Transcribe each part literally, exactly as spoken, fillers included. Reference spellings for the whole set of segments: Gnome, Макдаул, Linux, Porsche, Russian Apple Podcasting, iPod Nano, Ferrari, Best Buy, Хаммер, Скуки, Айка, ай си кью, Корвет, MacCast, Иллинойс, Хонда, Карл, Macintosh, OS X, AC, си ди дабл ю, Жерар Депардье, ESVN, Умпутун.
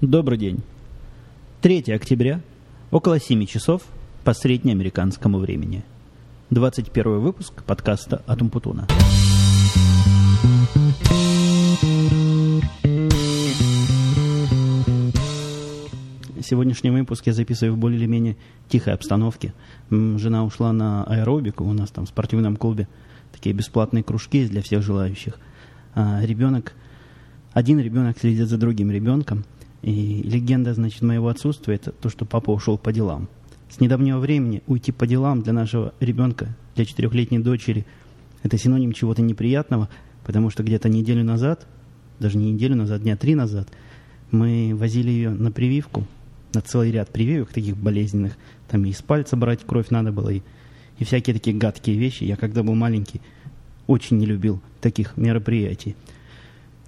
Добрый день. третьего октября, около семи часов по среднеамериканскому времени. двадцать первый выпуск подкаста от Умпутуна. Сегодняшний выпуск я записываю в более или менее тихой обстановке. Жена ушла на аэробику, у нас там в спортивном клубе такие бесплатные кружки для всех желающих. А ребенок, один ребенок следит за другим ребенком. И легенда, значит, моего отсутствия – это то, что папа ушел по делам. С недавнего времени уйти по делам для нашего ребенка, для четырехлетней дочери – это синоним чего-то неприятного, потому что где-то неделю назад, даже не неделю назад, дня три назад, мы возили ее на прививку, на целый ряд прививок таких болезненных. Там и из пальца брать кровь надо было, и, и всякие такие гадкие вещи. Я, когда был маленький, очень не любил таких мероприятий.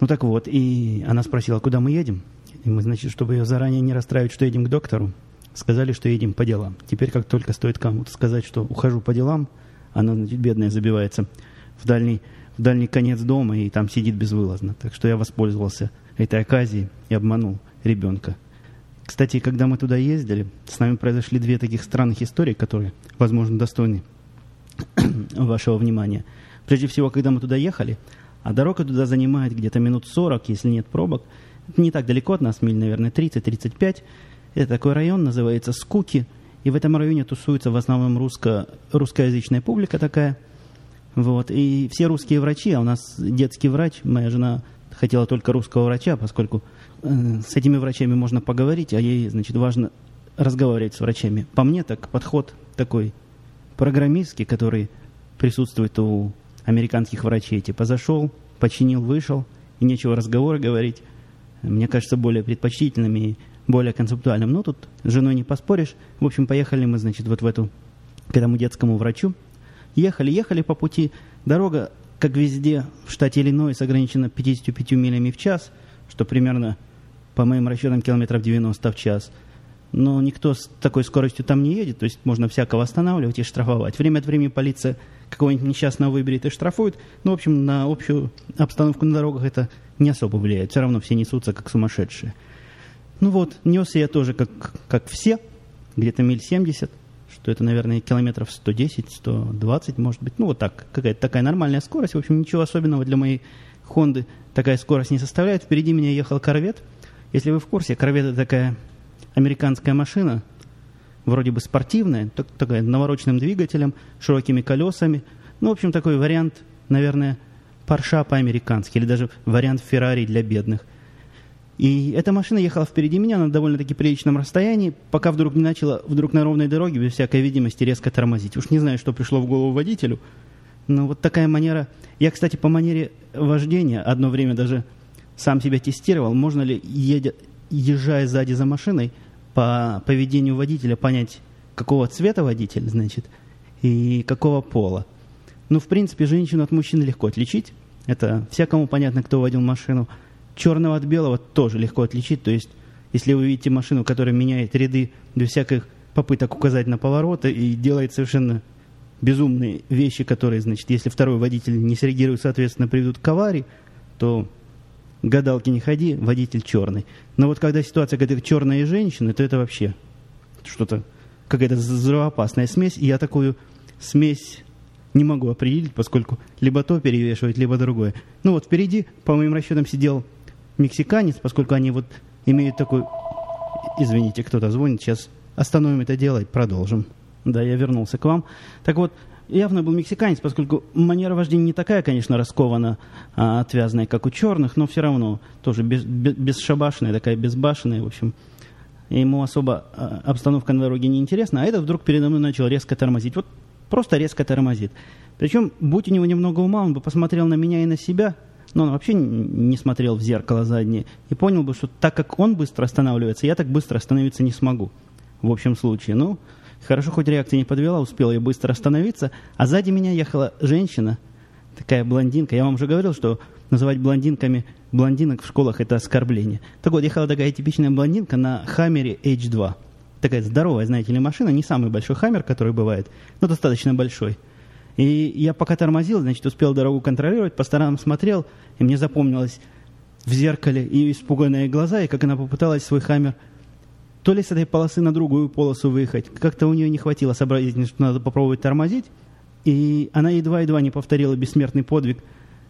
Ну так вот, и она спросила, куда мы едем? И мы, значит, чтобы ее заранее не расстраивать, что едем к доктору, сказали, что едем по делам. Теперь, как только стоит кому-то сказать, что ухожу по делам, она, значит, бедная, забивается в дальний, в дальний конец дома и там сидит безвылазно. Так что я воспользовался этой оказией и обманул ребенка. Кстати, когда мы туда ездили, с нами произошли две таких странных истории, которые, возможно, достойны вашего внимания. Прежде всего, когда мы туда ехали, а дорога туда занимает где-то минут сорок, если нет пробок. Это не так далеко от нас, миль, наверное, тридцать-тридцать пять. Это такой район, называется Скуки. И в этом районе тусуется в основном русско- русскоязычная публика такая. Вот. И все русские врачи, а у нас детский врач, моя жена хотела только русского врача, поскольку э, с этими врачами можно поговорить, а ей, значит, важно разговаривать с врачами. По мне, так подход такой программистский, который присутствует у американских врачей. Типа зашел, починил, вышел, и нечего разговора говорить. Мне кажется, более предпочтительным и более концептуальным. Но тут с женой не поспоришь. В общем, поехали мы, значит, вот в эту, к этому детскому врачу. Ехали, ехали по пути. Дорога, как везде, в штате Иллинойс ограничена пятьюдесятью пятью милями в час, что примерно, по моим расчетам, километров девяносто в час. Но никто с такой скоростью там не едет, то есть можно всякого останавливать и штрафовать. Время от времени полиция какого-нибудь несчастного выберет и штрафует. Ну, в общем, на общую обстановку на дорогах это не особо влияет. Все равно все несутся, как сумасшедшие. Ну вот, несся я тоже, как, как все, где-то миль семьдесят, что это, наверное, километров сто десять - сто двадцать, может быть. Ну, вот так, какая-то такая нормальная скорость. В общем, ничего особенного для моей Хонды такая скорость не составляет. Впереди меня ехал Корвет. Если вы в курсе, Корвет – это такая американская машина, вроде бы спортивная, так, такая, навороченным двигателем, широкими колесами. Ну, в общем, такой вариант, наверное, Porsche по-американски, или даже вариант Ferrari для бедных. И эта машина ехала впереди меня на довольно-таки приличном расстоянии, пока вдруг не начала вдруг на ровной дороге без всякой видимости резко тормозить. Уж не знаю, что пришло в голову водителю, но вот такая манера. Я, кстати, по манере вождения одно время даже сам себя тестировал, можно ли, едя... езжая сзади за машиной, по поведению водителя понять, какого цвета водитель, значит, и какого пола. Ну, в принципе, женщину от мужчин легко отличить. Это всякому понятно, кто водил машину. Черного от белого тоже легко отличить. То есть, если вы видите машину, которая меняет ряды без всяких попыток указать на повороты и делает совершенно безумные вещи, которые, значит, если второй водитель не среагирует, соответственно, приведут к аварии, то... Гадалки не ходи, водитель черный. Но вот когда ситуация, когда черные женщины, то это вообще что-то, какая-то взрывоопасная смесь. И я такую смесь не могу определить, поскольку либо то перевешивает, либо другое. Ну вот впереди, по моим расчетам, сидел мексиканец, поскольку они вот имеют такой... Извините, кто-то звонит, сейчас остановим это дело и продолжим. Да, я вернулся к вам. Так вот, явно был мексиканец, поскольку манера вождения не такая, конечно, раскована, а, отвязная, как у черных, но все равно тоже без, без, бесшабашная, такая безбашенная, в общем. Ему особо а, обстановка на дороге не интересна, а этот вдруг передо мной начал резко тормозить. Вот просто резко тормозит. Причем, будь у него немного ума, он бы посмотрел на меня и на себя, но он вообще не смотрел в зеркало заднее и понял бы, что так как он быстро останавливается, я так быстро остановиться не смогу. В общем случае, ну... Хорошо, хоть реакция не подвела, успела я быстро остановиться. А сзади меня ехала женщина, такая блондинка. Я вам уже говорил, что называть блондинками блондинок в школах – это оскорбление. Так вот, ехала такая типичная блондинка на Хаммере эйч два. Такая здоровая, знаете ли, машина. Не самый большой Хаммер, который бывает, но достаточно большой. И я пока тормозил, значит, успел дорогу контролировать, по сторонам смотрел, и мне запомнилось в зеркале и испуганные глаза, и как она попыталась свой «Хаммер» то ли с этой полосы на другую полосу выехать. Как-то у нее не хватило сообразительности, что надо попробовать тормозить. И она едва-едва не повторила бессмертный подвиг.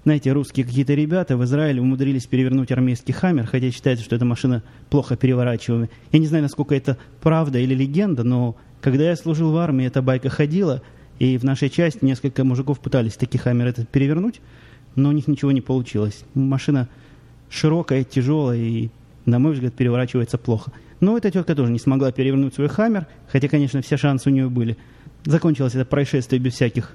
Знаете, русские какие-то ребята в Израиле умудрились перевернуть армейский «Хаммер», хотя считается, что эта машина плохо переворачиваемая. Я не знаю, насколько это правда или легенда, но когда я служил в армии, эта байка ходила, и в нашей части несколько мужиков пытались таки «Хаммер» этот перевернуть, но у них ничего не получилось. Машина широкая, тяжелая и, на мой взгляд, переворачивается плохо. Но эта тетка тоже не смогла перевернуть свой «Хаммер», хотя, конечно, все шансы у нее были. Закончилось это происшествие без всяких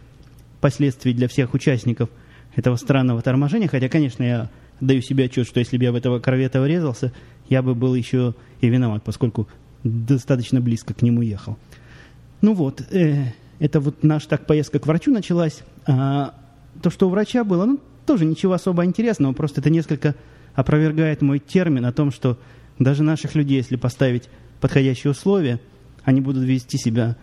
последствий для всех участников этого странного торможения, хотя, конечно, я даю себе отчет, что если бы я в этого корвета врезался, я бы был еще и виноват, поскольку достаточно близко к нему ехал. Ну вот, э, это вот наша так поездка к врачу началась. А то, что у врача было, ну, тоже ничего особо интересного, просто это несколько опровергает мой термин о том, что даже наших людей, если поставить подходящие условия, они будут вести себя,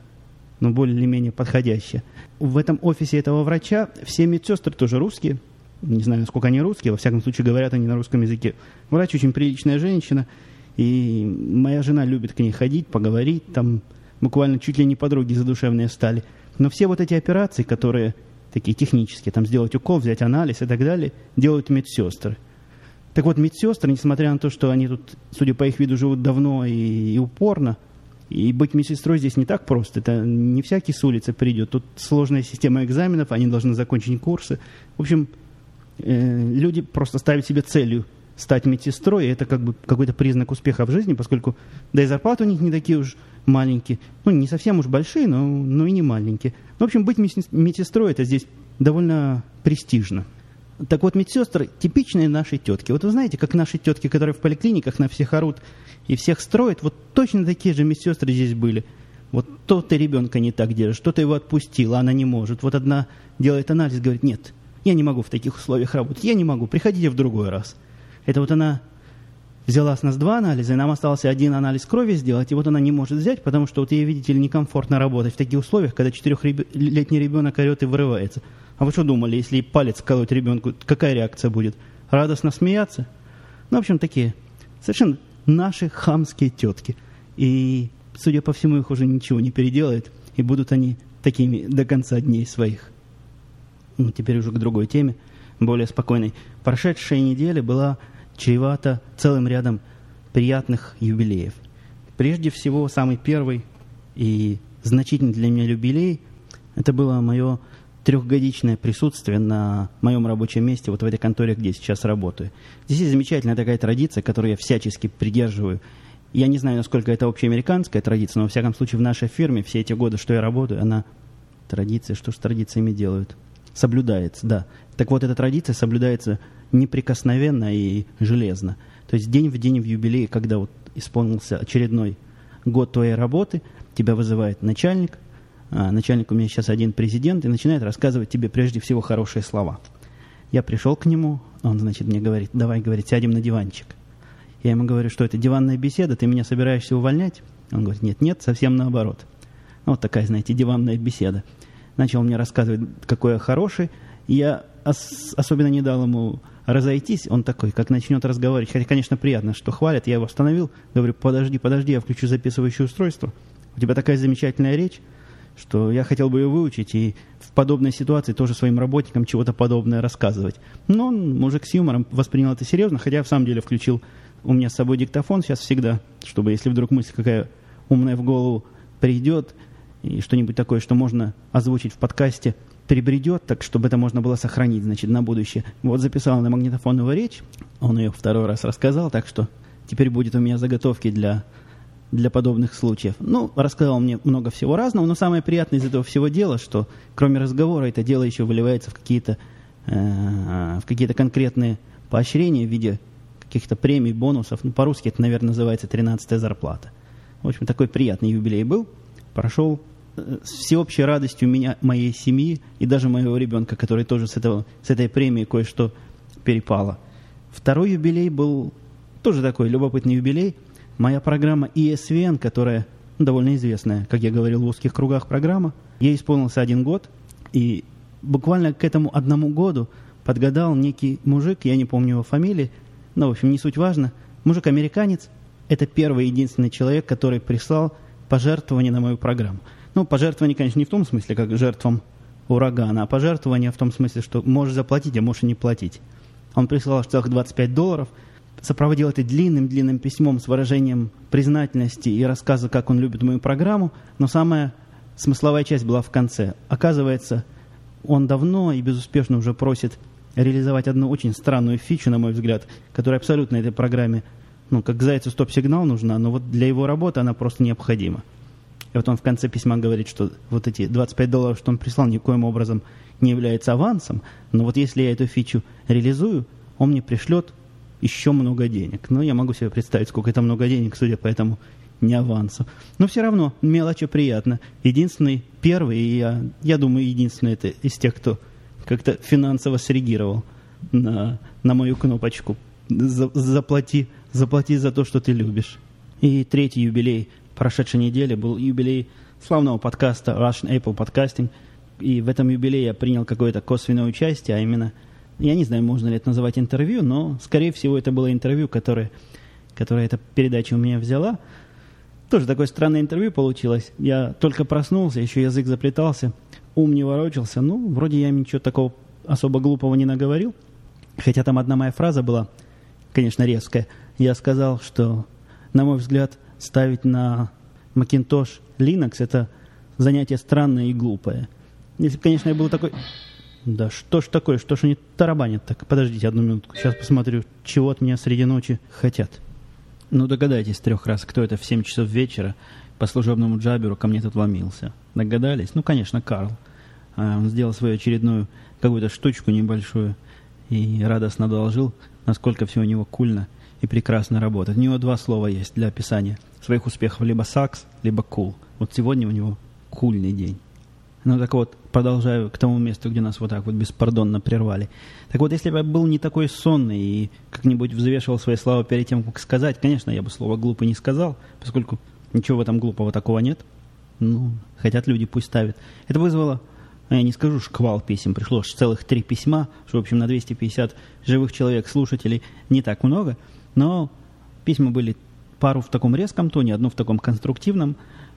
ну, более-менее подходяще. В этом офисе этого врача все медсестры тоже русские. Не знаю, насколько они русские, во всяком случае, говорят они на русском языке. Врач очень приличная женщина, и моя жена любит к ней ходить, поговорить, там буквально чуть ли не подруги задушевные стали. Но все вот эти операции, которые такие технические, там сделать укол, взять анализ и так далее, делают медсестры. Так вот, медсестры, несмотря на то, что они тут, судя по их виду, живут давно и, и упорно, и быть медсестрой здесь не так просто. Это не всякий с улицы придет. Тут сложная система экзаменов, они должны закончить курсы. В общем, э, люди просто ставят себе целью стать медсестрой, и это как бы какой-то признак успеха в жизни, поскольку да и зарплаты у них не такие уж маленькие. Ну, не совсем уж большие, но, но и не маленькие. В общем, быть медсестрой – это здесь довольно престижно. Так вот, медсестры – типичные наши тетки. Вот вы знаете, как наши тетки, которые в поликлиниках на всех орут и всех строят, вот точно такие же медсестры здесь были. Вот то ты ребенка не так держишь, то ты его отпустила, она не может. Вот одна делает анализ, говорит: нет, я не могу в таких условиях работать, я не могу, приходите в другой раз. Это вот она взяла с нас два анализа, и нам остался один анализ крови сделать, и вот она не может взять, потому что вот ей, видите ли, некомфортно работать в таких условиях, когда четырехлетний ребенок орет и вырывается. А вы что думали, если палец колоть ребенку, какая реакция будет? Радостно смеяться? Ну, в общем, такие совершенно наши хамские тетки. И, судя по всему, их уже ничего не переделают, и будут они такими до конца дней своих. Ну, теперь уже к другой теме, более спокойной. Прошедшая неделя была чревата целым рядом приятных юбилеев. Прежде всего, самый первый и значительный для меня юбилей – это было мое трехгодичное присутствие на моем рабочем месте, вот в этой конторе, где я сейчас работаю. Здесь есть замечательная такая традиция, которую я всячески придерживаю. Я не знаю, насколько это общеамериканская традиция, но, во всяком случае, в нашей фирме все эти годы, что я работаю, она... Традиция, что же с традициями делают? Соблюдается, да. Так вот, эта традиция соблюдается неприкосновенно и железно. То есть день в день в юбилее, когда вот исполнился очередной год твоей работы, тебя вызывает начальник, а начальник у меня сейчас один президент, и начинает рассказывать тебе прежде всего хорошие слова. Я пришел к нему, он, значит, мне говорит: давай, говорит, сядем на диванчик. Я ему говорю: что это, диванная беседа, ты меня собираешься увольнять? Он говорит: нет, нет, совсем наоборот. Вот такая, знаете, диванная беседа. Начал мне рассказывать, какой я хороший. Я ос- особенно не дал ему разойтись. Он такой, как начнет разговаривать. Хотя, конечно, приятно, что хвалят. Я его остановил. Говорю: подожди, подожди, я включу записывающее устройство. У тебя такая замечательная речь, что я хотел бы ее выучить и в подобной ситуации тоже своим работникам чего-то подобное рассказывать. Но он, мужик с юмором, воспринял это серьезно, хотя я в самом деле включил у меня с собой диктофон сейчас всегда, чтобы, если вдруг мысль какая умная в голову придет, и что-нибудь такое, что можно озвучить в подкасте, прибредет, так чтобы это можно было сохранить, значит, на будущее. Вот записал на магнитофон его речь, он ее второй раз рассказал, так что теперь будет у меня заготовки для... для подобных случаев. Ну, рассказал мне много всего разного, но самое приятное из этого всего дела, что кроме разговора это дело еще выливается в какие-то, э, в какие-то конкретные поощрения в виде каких-то премий, бонусов. Ну, по-русски это, наверное, называется тринадцатая зарплата. В общем, такой приятный юбилей был. Прошел с всеобщей радостью меня, моей семьи и даже моего ребенка, который тоже с, этого, с этой премии кое-что перепало. Второй юбилей был тоже такой любопытный юбилей. Моя программа и эс ви эн, которая довольно известная, как я говорил, в узких кругах программа, ей исполнился один год, и буквально к этому одному году подгадал некий мужик, я не помню его фамилии, Ну, в общем, не суть важно. Мужик-американец – это первый единственный человек, который прислал пожертвование на мою программу. Ну, пожертвование, конечно, не в том смысле, как жертвам урагана, а пожертвование в том смысле, что можешь заплатить, а можешь и не платить. Он прислал в целых двадцать пять долларов, сопроводил это длинным-длинным письмом с выражением признательности и рассказа, как он любит мою программу, но самая смысловая часть была в конце. Оказывается, он давно и безуспешно уже просит реализовать одну очень странную фичу, на мой взгляд, которая абсолютно этой программе, ну, как зайцу стоп-сигнал нужна, но вот для его работы она просто необходима. И вот он в конце письма говорит, что вот эти двадцать пять долларов, что он прислал, никоим образом не является авансом, но вот если я эту фичу реализую, он мне пришлет еще много денег. Но я могу себе представить, сколько это много денег, судя по этому не авансу. Но все равно мелочи приятно. Единственный, первый, и я, я думаю, единственный это из тех, кто как-то финансово среагировал на, на мою кнопочку. За, заплати, заплати за то, что ты любишь. И третий юбилей прошедшей недели был юбилей славного подкаста Russian Apple Podcasting. И в этом юбилее я принял какое-то косвенное участие, а именно, я не знаю, можно ли это называть интервью, но, скорее всего, это было интервью, которое, которое эта передача у меня взяла. Тоже такое странное интервью получилось. Я только проснулся, еще язык заплетался, ум не ворочался. Ну, вроде я им ничего такого особо глупого не наговорил. Хотя там одна моя фраза была, конечно, резкая. Я сказал, что, на мой взгляд, ставить на Macintosh Linux – это занятие странное и глупое. Если бы, конечно, я был такой... Да что ж такое, что ж они тарабанят так? Подождите одну минутку, сейчас посмотрю, чего от меня среди ночи хотят. Ну, догадайтесь трех раз, кто это в семь часов вечера по служебному джаберу ко мне тут ломился. Догадались? Ну, конечно, Карл. Он сделал свою очередную какую-то штучку небольшую и радостно доложил, насколько все у него кульно и прекрасно работает. У него два слова есть для описания своих успехов. Либо сакс, либо кул. Вот сегодня у него кульный день. Ну, так вот, продолжаю к тому месту, где нас вот так вот беспардонно прервали. Так вот, если бы я был не такой сонный и как-нибудь взвешивал свои слова перед тем, как сказать, конечно, я бы слово «глупо» не сказал, поскольку ничего в этом глупого такого нет. Ну, хотят люди, пусть ставят. Это вызвало, я не скажу, шквал писем. Пришло аж целых три письма, что, в общем, на двести пятьдесят живых человек, слушателей, не так много. Но письма были пару в таком резком тоне, одно в таком конструктивном.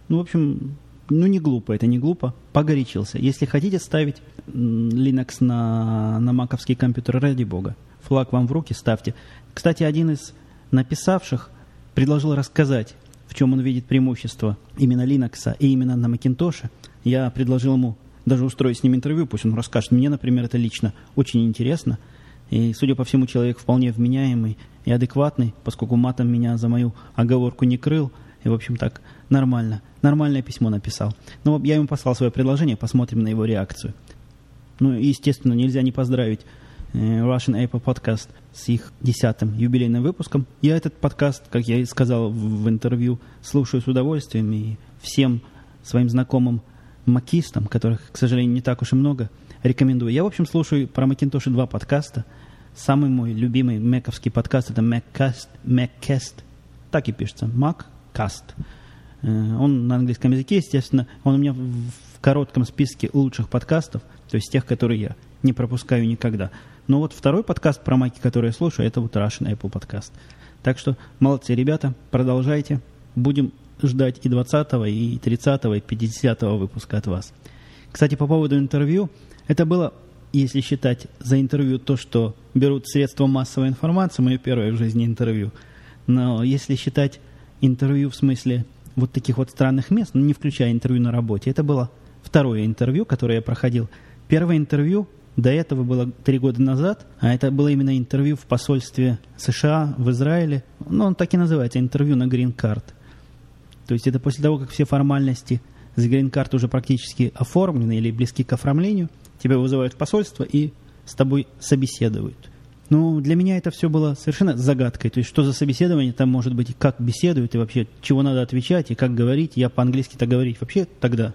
Ну, в общем... Ну, не глупо, это не глупо. Погорячился. Если хотите ставить Linux на, на маковский компьютер, ради бога. Флаг вам в руки, ставьте. Кстати, один из написавших предложил рассказать, в чем он видит преимущество именно Linux и именно на Macintosh. Я предложил ему даже устроить с ним интервью, пусть он расскажет. Мне, например, это лично очень интересно. И, судя по всему, человек вполне вменяемый и адекватный, поскольку матом меня за мою оговорку не крыл. И, в общем, так, нормально. Нормальное письмо написал. Но я ему послал свое предложение, посмотрим на его реакцию. Ну, и, естественно, нельзя не поздравить Russian Apple Podcast с их десятым юбилейным выпуском. Я этот подкаст, как я и сказал в интервью, слушаю с удовольствием. И всем своим знакомым макистам, которых, к сожалению, не так уж и много, рекомендую. Я, в общем, слушаю про Macintosh два подкаста. Самый мой любимый мэковский подкаст – это MacCast. MacCast. Так и пишется. Mac. Каст. Он на английском языке, естественно, он у меня в коротком списке лучших подкастов, то есть тех, которые я не пропускаю никогда. Но вот второй подкаст про маки, который я слушаю, это вот Russian Apple Podcast. Так что молодцы, ребята, продолжайте. Будем ждать и двадцатого, и тридцатого, и пятидесятого выпуска от вас. Кстати, по поводу интервью. Это было, если считать за интервью то, что берут средства массовой информации, мое первое в жизни интервью. Но если считать интервью в смысле вот таких вот странных мест, но не включая интервью на работе. Это было второе интервью, которое я проходил. Первое интервью до этого было три года назад, а это было именно интервью в посольстве США в Израиле. Ну, он так и называется, интервью на грин-карт. То есть это после того, как все формальности с грин-карт уже практически оформлены или близки к оформлению, тебя вызывают в посольство и с тобой собеседуют. Ну, для меня это все было совершенно загадкой. То есть, что за собеседование там может быть, и как беседуют, и вообще, чего надо отвечать, и как говорить. Я по-английски-то говорить вообще тогда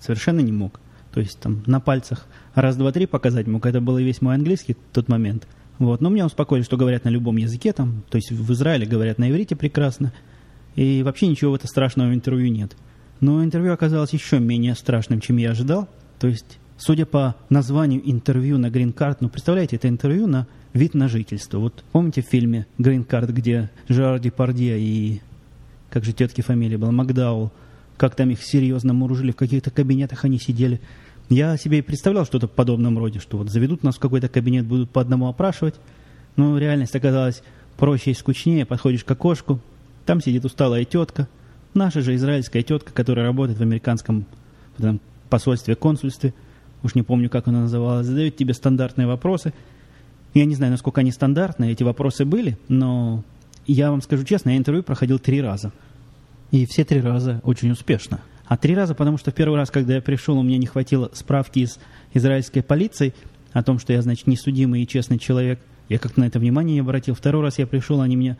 совершенно не мог. То есть, там, на пальцах раз, два, три показать мог. Это был и весь мой английский в тот момент. Вот. Но меня успокоили, что говорят на любом языке там. То есть, в Израиле говорят на иврите прекрасно. И вообще ничего в этом страшного в интервью нет. Но интервью оказалось еще менее страшным, чем я ожидал. То есть, судя по названию интервью на грин-карт, ну, представляете, это интервью на вид на жительство. Вот помните в фильме «Green Card», где Жерар Депардье и, как же тетки фамилия была, Макдаул, как там их серьезно муружили, в каких-то кабинетах они сидели. Я себе и представлял что-то в подобном роде, что вот заведут нас в какой-то кабинет, будут по одному опрашивать. Но реальность оказалась проще и скучнее. Подходишь к окошку, там сидит усталая тетка, наша же израильская тетка, которая работает в американском там, посольстве, консульстве, уж не помню, как она называлась, задает тебе стандартные вопросы. Я не знаю, насколько они стандартные, эти вопросы были, но я вам скажу честно, я интервью проходил три раза. И все три раза очень успешно. А три раза, потому что в первый раз, когда я пришел, у меня не хватило справки из израильской полиции о том, что я, значит, несудимый и честный человек. Я как-то на это внимание не обратил. Второй раз я пришел, они меня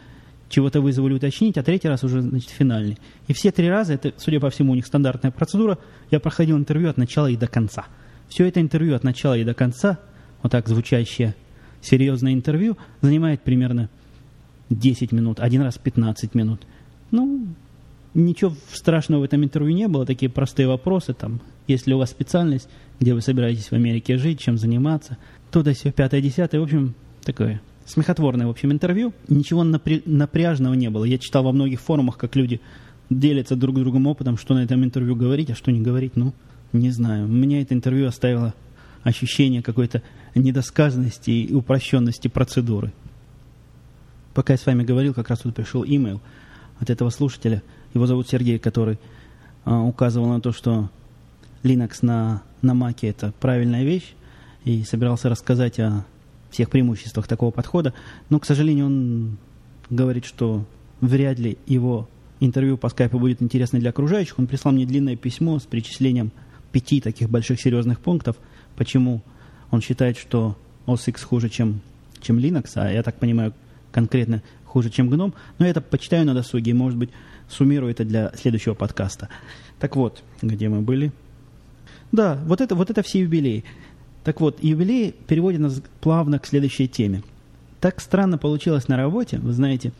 чего-то вызвали уточнить, а третий раз уже, значит, финальный. И все три раза, это, судя по всему, у них стандартная процедура, я проходил интервью от начала и до конца. Все это интервью от начала и до конца, вот так звучащее серьезное интервью, занимает примерно десять минут, один раз пятнадцать минут. Ну... Ничего страшного в этом интервью не было, такие простые вопросы, там, если у вас специальность, где вы собираетесь в Америке жить, чем заниматься, то-то все, пятое, десятое, в общем, такое смехотворное, в общем, интервью. Ничего напря- напряжного не было. Я читал во многих форумах, как люди делятся друг с другом опытом, что на этом интервью говорить, а что не говорить, ну, не знаю. Мне это интервью оставило ощущение какой-то недосказанности и упрощенности процедуры. Пока я с вами говорил, как раз тут пришел имейл от этого слушателя. Его зовут Сергей, который э, указывал на то, что Linux на, на Mac это правильная вещь, и собирался рассказать о всех преимуществах такого подхода. Но, к сожалению, он говорит, что вряд ли его интервью по скайпу будет интересно для окружающих. Он прислал мне длинное письмо с перечислением пяти таких больших серьезных пунктов, почему он считает, что о эс X хуже, чем, чем Linux, а я так понимаю, конкретно хуже, чем Gnome. Но я это почитаю на досуге, и, может быть, суммирую это для следующего подкаста. Так вот, где мы были? Да, вот это, вот это все юбилеи. Так вот, юбилеи переводят нас плавно к следующей теме. Так странно получилось на работе, вы знаете.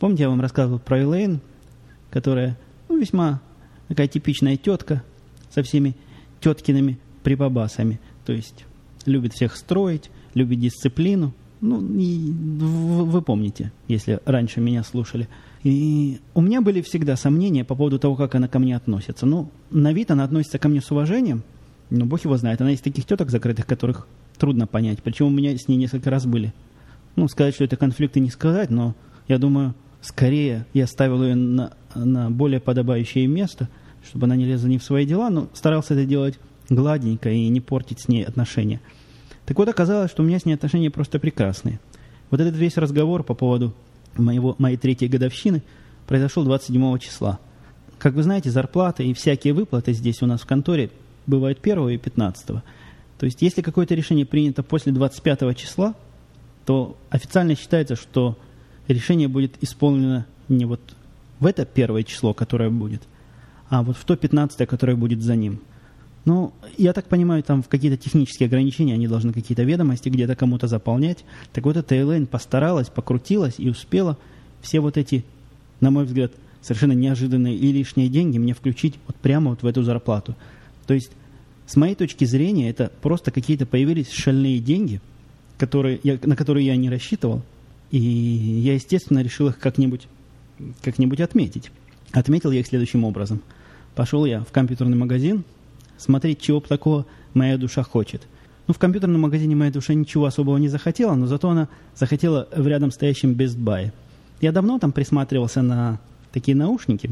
Помните, я вам рассказывал про Элейн, которая, ну, весьма такая типичная тетка со всеми теткиными прибабасами. То есть, любит всех строить, любит дисциплину. Ну, и вы помните, если раньше меня слушали. И у меня были всегда сомнения по поводу того, как она ко мне относится. Ну, на вид она относится ко мне с уважением, но бог его знает. Она из таких теток закрытых, которых трудно понять. Причем у меня с ней несколько раз были. Ну, сказать, что это конфликты, не сказать, но я думаю, скорее я ставил ее на, на более подобающее место, чтобы она не лезла не в свои дела, но старался это делать гладенько и не портить с ней отношения. Так вот, оказалось, что у меня с ней отношения просто прекрасные. Вот этот весь разговор по поводу моего, моей третьей годовщины произошел двадцать седьмого числа. Как вы знаете, зарплаты и всякие выплаты здесь у нас в конторе бывают первого и пятнадцатого. То есть, если какое-то решение принято после двадцать пятого числа, то официально считается, что решение будет исполнено не вот в это первое число, которое будет, а вот в то пятнадцатое, которое будет за ним. Ну, я так понимаю, там в какие-то технические ограничения, они должны какие-то ведомости где-то кому-то заполнять. Так вот, эта Элейн постаралась, покрутилась и успела все вот эти, на мой взгляд, совершенно неожиданные и лишние деньги мне включить вот прямо вот в эту зарплату. То есть, с моей точки зрения, это просто какие-то появились шальные деньги, которые я, на которые я не рассчитывал. И я, естественно, решил их как-нибудь, как-нибудь отметить. Отметил я их следующим образом. Пошел я в компьютерный магазин, смотреть, чего такого моя душа хочет. Ну, в компьютерном магазине моя душа ничего особого не захотела, но зато она захотела в рядом стоящем Best Buy. Я давно там присматривался на такие наушники,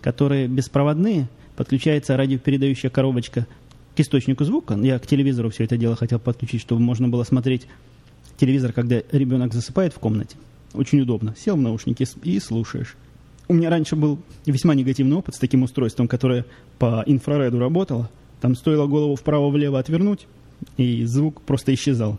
которые беспроводные, подключается радиопередающая коробочка к источнику звука. Я к телевизору все это дело хотел подключить, чтобы можно было смотреть телевизор, когда ребенок засыпает в комнате. Очень удобно. Сел в наушники и слушаешь. У меня раньше был весьма негативный опыт с таким устройством, которое по инфрареду работало. Там стоило голову вправо-влево отвернуть, и звук просто исчезал.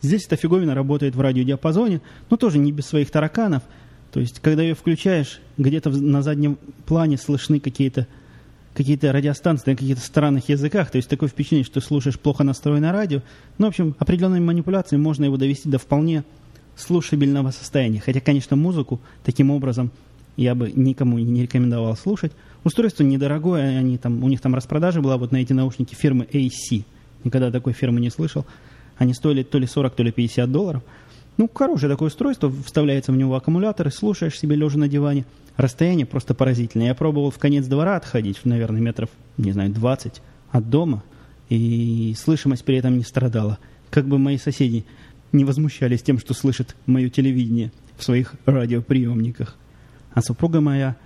Здесь эта фиговина работает в радиодиапазоне, но тоже не без своих тараканов. То есть, когда ее включаешь, где-то на заднем плане слышны какие-то, какие-то радиостанции на каких-то странных языках. То есть, такое впечатление, что слушаешь плохо настроенное радио. Ну, в общем, определенными манипуляциями можно его довести до вполне слушабельного состояния. Хотя, конечно, музыку таким образом я бы никому не рекомендовал слушать. Устройство недорогое, они там, у них там распродажа была вот на эти наушники фирмы эй си. Никогда такой фирмы не слышал. Они стоили то ли сорок, то ли пятьдесят долларов. Ну, хорошее такое устройство, вставляется в него аккумулятор, слушаешь себе лежа на диване. Расстояние просто поразительное. Я пробовал в конец двора отходить, наверное, метров, не знаю, двадцать от дома, и слышимость при этом не страдала. Как бы мои соседи не возмущались тем, что слышат мое телевидение в своих радиоприемниках. А супруга моя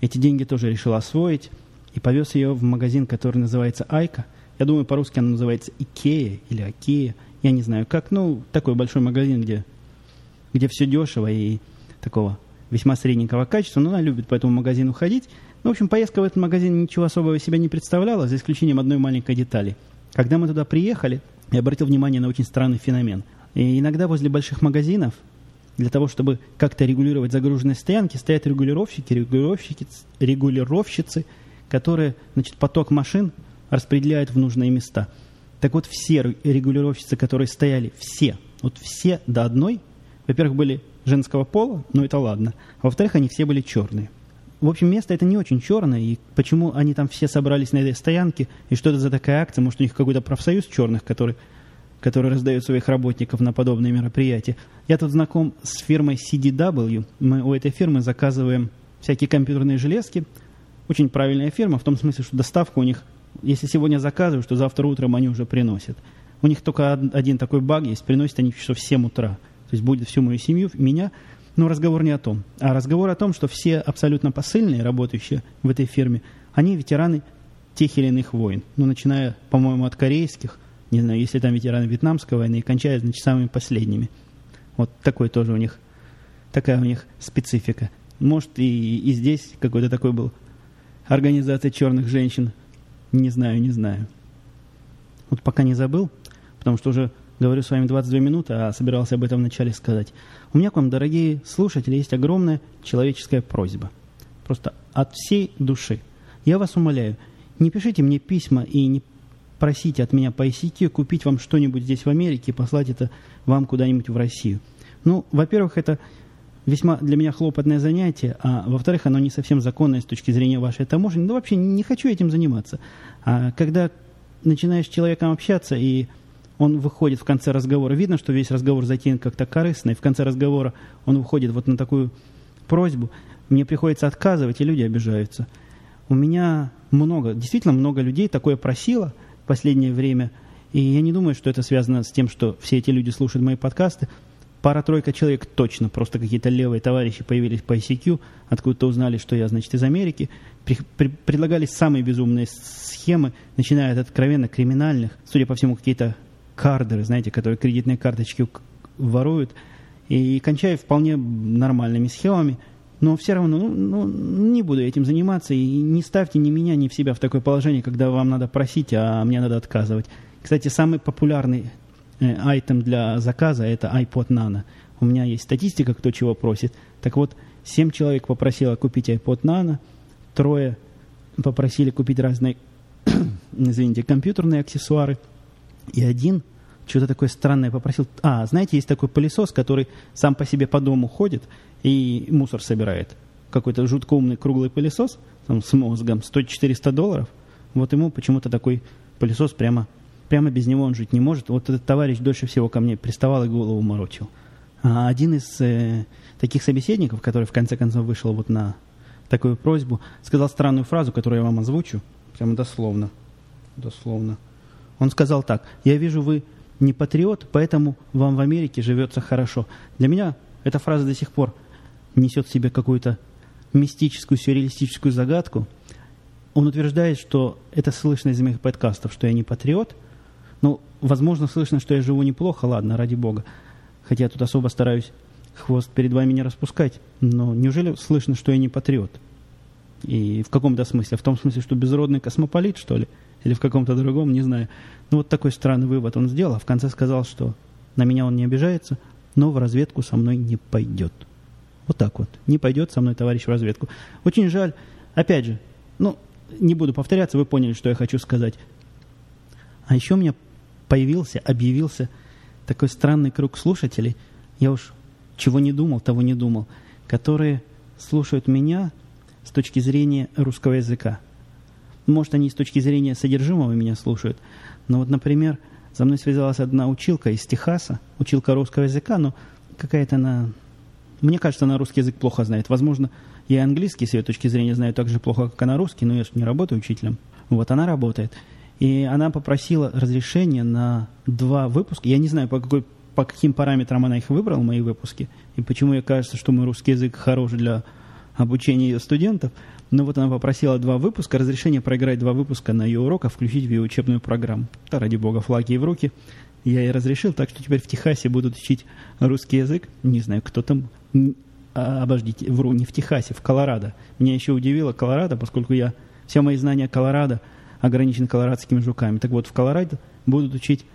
эти деньги тоже решила освоить и повез ее в магазин, который называется «Айка». Я думаю, по-русски она называется «Икея» или «Акея». Я не знаю как. Ну, такой большой магазин, где, где все дешево и такого весьма средненького качества. Но она любит по этому магазину ходить. Ну, в общем, поездка в этот магазин ничего особого из себя не представляла, за исключением одной маленькой детали. Когда мы туда приехали, я обратил внимание на очень странный феномен. И иногда возле больших магазинов для того, чтобы как-то регулировать загруженные стоянки, стоят регулировщики, регулировщики, регулировщицы, которые, значит, поток машин распределяют в нужные места. Так вот, все регулировщицы, которые стояли, все, вот все до одной, во-первых, были женского пола, ну это ладно, а во-вторых, они все были черные. В общем, место это не очень черное, и почему они там все собрались на этой стоянке, и что это за такая акция, может, у них какой-то профсоюз черных, который... который раздает своих работников на подобные мероприятия. Я тут знаком с фирмой си ди дабл ю. Мы у этой фирмы заказываем всякие компьютерные железки. Очень правильная фирма, в том смысле, что доставка у них, если сегодня заказываешь, то завтра утром они уже приносят. У них только один такой баг есть, приносят они часов в семь утра. То есть будет всю мою семью, меня. Но разговор не о том. А разговор о том, что все абсолютно посыльные, работающие в этой фирме, они ветераны тех или иных войн. Ну, начиная, по-моему, от корейских, не знаю, если там ветераны Вьетнамской войны, и кончают, значит, самыми последними. Вот такой тоже у них, такая у них специфика. Может, и, и здесь какой-то такой был организация черных женщин. Не знаю, не знаю. Вот пока не забыл, потому что уже говорю с вами двадцать две минуты, а собирался об этом вначале сказать. У меня к вам, дорогие слушатели, есть огромная человеческая просьба. Просто от всей души. Я вас умоляю, не пишите мне письма и не просите от меня по ай си ти купить вам что-нибудь здесь в Америке и послать это вам куда-нибудь в Россию. Ну, во-первых, это весьма для меня хлопотное занятие, а во-вторых, оно не совсем законное с точки зрения вашей таможни. Да вообще не хочу этим заниматься. А когда начинаешь с человеком общаться, и он выходит в конце разговора, видно, что весь разговор затеян как-то корыстно, и в конце разговора он выходит вот на такую просьбу, мне приходится отказывать, и люди обижаются. У меня много, действительно много людей такое просило в последнее время, и я не думаю, что это связано с тем, что все эти люди слушают мои подкасты. Пара-тройка человек точно, просто какие-то левые товарищи появились по ай си кью, откуда-то узнали, что я, значит, из Америки. При, при, предлагали самые безумные схемы, начиная от откровенно криминальных, судя по всему, какие-то кардеры, знаете, которые кредитные карточки воруют, и кончая вполне нормальными схемами. Но все равно, ну, ну, не буду этим заниматься, и не ставьте ни меня, ни в себя в такое положение, когда вам надо просить, а мне надо отказывать. Кстати, самый популярный э, айтем для заказа – это iPod Nano. У меня есть статистика, кто чего просит. Так вот, семь человек попросило купить iPod Nano, трое попросили купить разные, извините, компьютерные аксессуары, и один что-то такое странное попросил. А, знаете, есть такой пылесос, который сам по себе по дому ходит и мусор собирает. Какой-то жутко умный круглый пылесос там, с мозгом, стоит четыреста долларов. Вот ему почему-то такой пылесос прямо, прямо без него он жить не может. Вот этот товарищ дольше всего ко мне приставал и голову морочил. А один из э, таких собеседников, который в конце концов вышел вот на такую просьбу, сказал странную фразу, которую я вам озвучу, прямо дословно. Дословно. Он сказал так: «Я вижу, вы не патриот, поэтому вам в Америке живется хорошо». Для меня эта фраза до сих пор несет в себе какую-то мистическую, сюрреалистическую загадку. Он утверждает, что это слышно из моих подкастов, что я не патриот. Ну, возможно, слышно, что я живу неплохо, ладно, ради бога. Хотя я тут особо стараюсь хвост перед вами не распускать. Но неужели слышно, что я не патриот? И в каком-то смысле? В том смысле, что безродный космополит, что ли? Или в каком-то другом, не знаю. Ну, вот такой странный вывод он сделал. А в конце сказал, что на меня он не обижается, но в разведку со мной не пойдет. Вот так вот. Не пойдет со мной товарищ в разведку. Очень жаль. Опять же, ну, не буду повторяться, вы поняли, что я хочу сказать. А еще у меня появился, объявился такой странный круг слушателей. Я уж чего не думал, того не думал. Которые слушают меня с точки зрения русского языка. Может, они с точки зрения содержимого меня слушают. Но вот, например, со мной связалась одна училка из Техаса, училка русского языка, но какая-то она... Мне кажется, она русский язык плохо знает. Возможно, я и английский, с ее точки зрения, знаю так же плохо, как она русский, но я же не работаю учителем. Вот, она работает. И она попросила разрешения на два выпуска. Я не знаю, по какой, по каким параметрам она их выбрала, мои выпуски, и почему ей кажется, что мой русский язык хорош для обучения ее студентов. Но вот она попросила два выпуска, разрешение проиграть два выпуска на ее урок, а включить в ее учебную программу. Да, ради бога, флаг ей в руки. Я ей разрешил, так что теперь в Техасе будут учить русский язык. Не знаю, кто там... Обождите, вру, не в Техасе, в Колорадо. Меня еще удивило Колорадо, поскольку я... Все мои знания Колорадо ограничены колорадскими жуками. Так вот, в Колорадо будут учить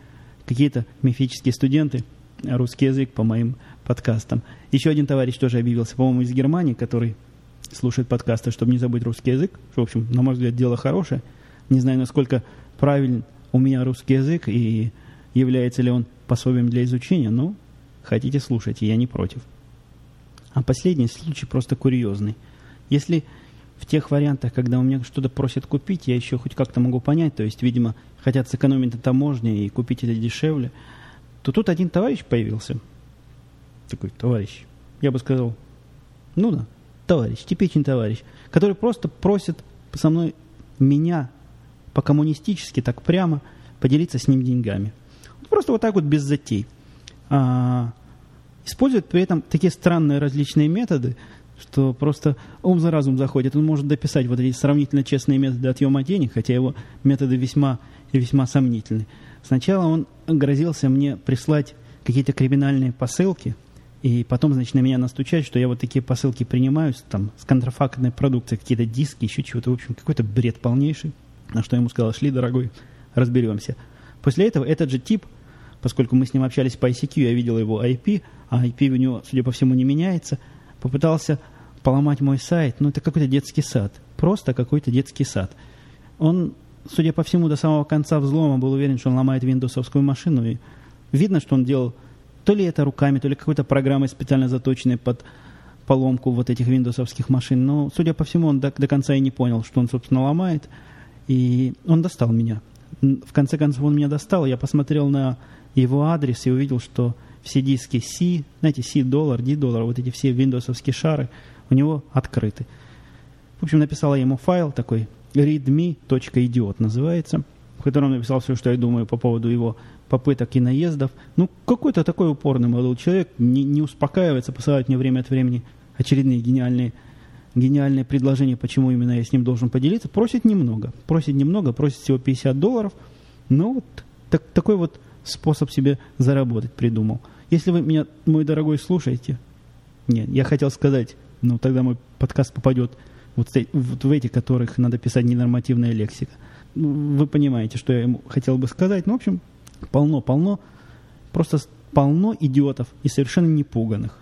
какие-то мифические студенты русский язык по моим подкастам. Еще один товарищ тоже объявился, по-моему, из Германии, который слушает подкасты, чтобы не забыть русский язык. В общем, на мой взгляд, дело хорошее. Не знаю, насколько правильен у меня русский язык и является ли он пособием для изучения, но хотите слушать, я не против. А последний случай просто курьезный. Если в тех вариантах, когда у меня что-то просят купить, я еще хоть как-то могу понять, то есть, видимо, хотят сэкономить на таможне и купить это дешевле, то тут один товарищ появился. Такой товарищ. Я бы сказал, ну да, товарищ, типичный товарищ, который просто просит со мной, меня по-коммунистически, так прямо, поделиться с ним деньгами. Просто вот так вот без затей. А, использует при этом такие странные различные методы, что просто ум за разум заходит. Он может дописать вот эти сравнительно честные методы отъема денег, хотя его методы весьма и весьма сомнительны. Сначала он грозился мне прислать какие-то криминальные посылки, и потом, значит, на меня настучать, что я вот такие посылки принимаю, там, с контрафактной продукцией, какие-то диски, еще чего-то, в общем, какой-то бред полнейший. На что я ему сказал, шли, дорогой, разберемся. После этого этот же тип, поскольку мы с ним общались по ай си кью, я видел его ай пи, а ай пи у него, судя по всему, не меняется, попытался поломать мой сайт. Ну, это какой-то детский сад. Просто какой-то детский сад. Он, судя по всему, до самого конца взлома был уверен, что он ломает виндовсовскую машину. И видно, что он делал то ли это руками, то ли какой-то программой, специально заточенной под поломку вот этих виндовсовских машин. Но, судя по всему, он до, до конца и не понял, что он, собственно, ломает. И он достал меня. В конце концов, он меня достал. Я посмотрел на его адрес и увидел, что все диски C, знаете, C-доллар, D-доллар, вот эти все виндовсовские шары у него открыты. В общем, написал я ему файл такой, readme.idiot называется, в котором написал все, что я думаю по поводу его попыток и наездов. Ну, какой-то такой упорный молодой человек, не, не успокаивается, посылает мне время от времени очередные гениальные, гениальные предложения, почему именно я с ним должен поделиться. Просит немного, просит немного, просит всего пятьдесят долларов. Ну, вот так, такой вот способ себе заработать придумал. Если вы меня, мой дорогой, слушаете... Нет, я хотел сказать, ну, тогда мой подкаст попадет вот в, вот в эти, которых надо писать ненормативная лексика. Вы понимаете, что я ему хотел бы сказать. Ну, в общем, полно-полно, просто полно идиотов и совершенно непуганных.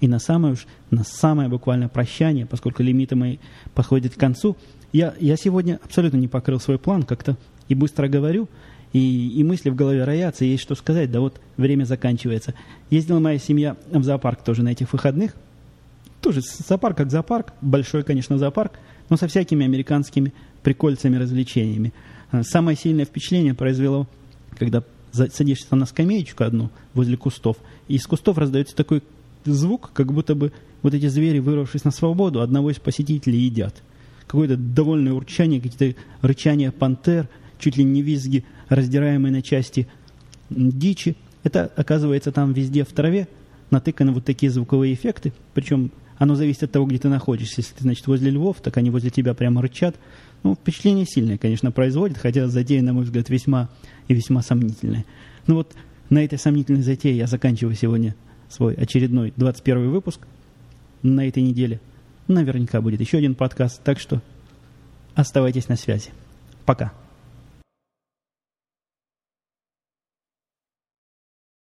И на самое уж, на самое буквально прощание, поскольку лимиты мои подходят к концу, я, я сегодня абсолютно не покрыл свой план, как-то и быстро говорю, И, и мысли в голове роятся, есть что сказать, да вот время заканчивается. Ездила моя семья в зоопарк тоже на этих выходных. Тоже зоопарк как зоопарк, большой, конечно, зоопарк, но со всякими американскими прикольцами, развлечениями. Самое сильное впечатление произвело, когда садишься на скамеечку одну возле кустов, и из кустов раздается такой звук, как будто бы вот эти звери, вырвавшись на свободу, одного из посетителей едят. Какое-то довольное урчание, какие-то рычания пантер, чуть ли не визги, раздираемые на части дичи. Это, оказывается, там везде в траве натыканы вот такие звуковые эффекты. Причем оно зависит от того, где ты находишься. Если ты, значит, возле львов, так они возле тебя прямо рычат. Ну, впечатление сильное, конечно, производит, хотя затея, на мой взгляд, весьма и весьма сомнительная. Ну вот на этой сомнительной затее я заканчиваю сегодня свой очередной двадцать первый выпуск на этой неделе. Наверняка будет еще один подкаст, так что оставайтесь на связи. Пока.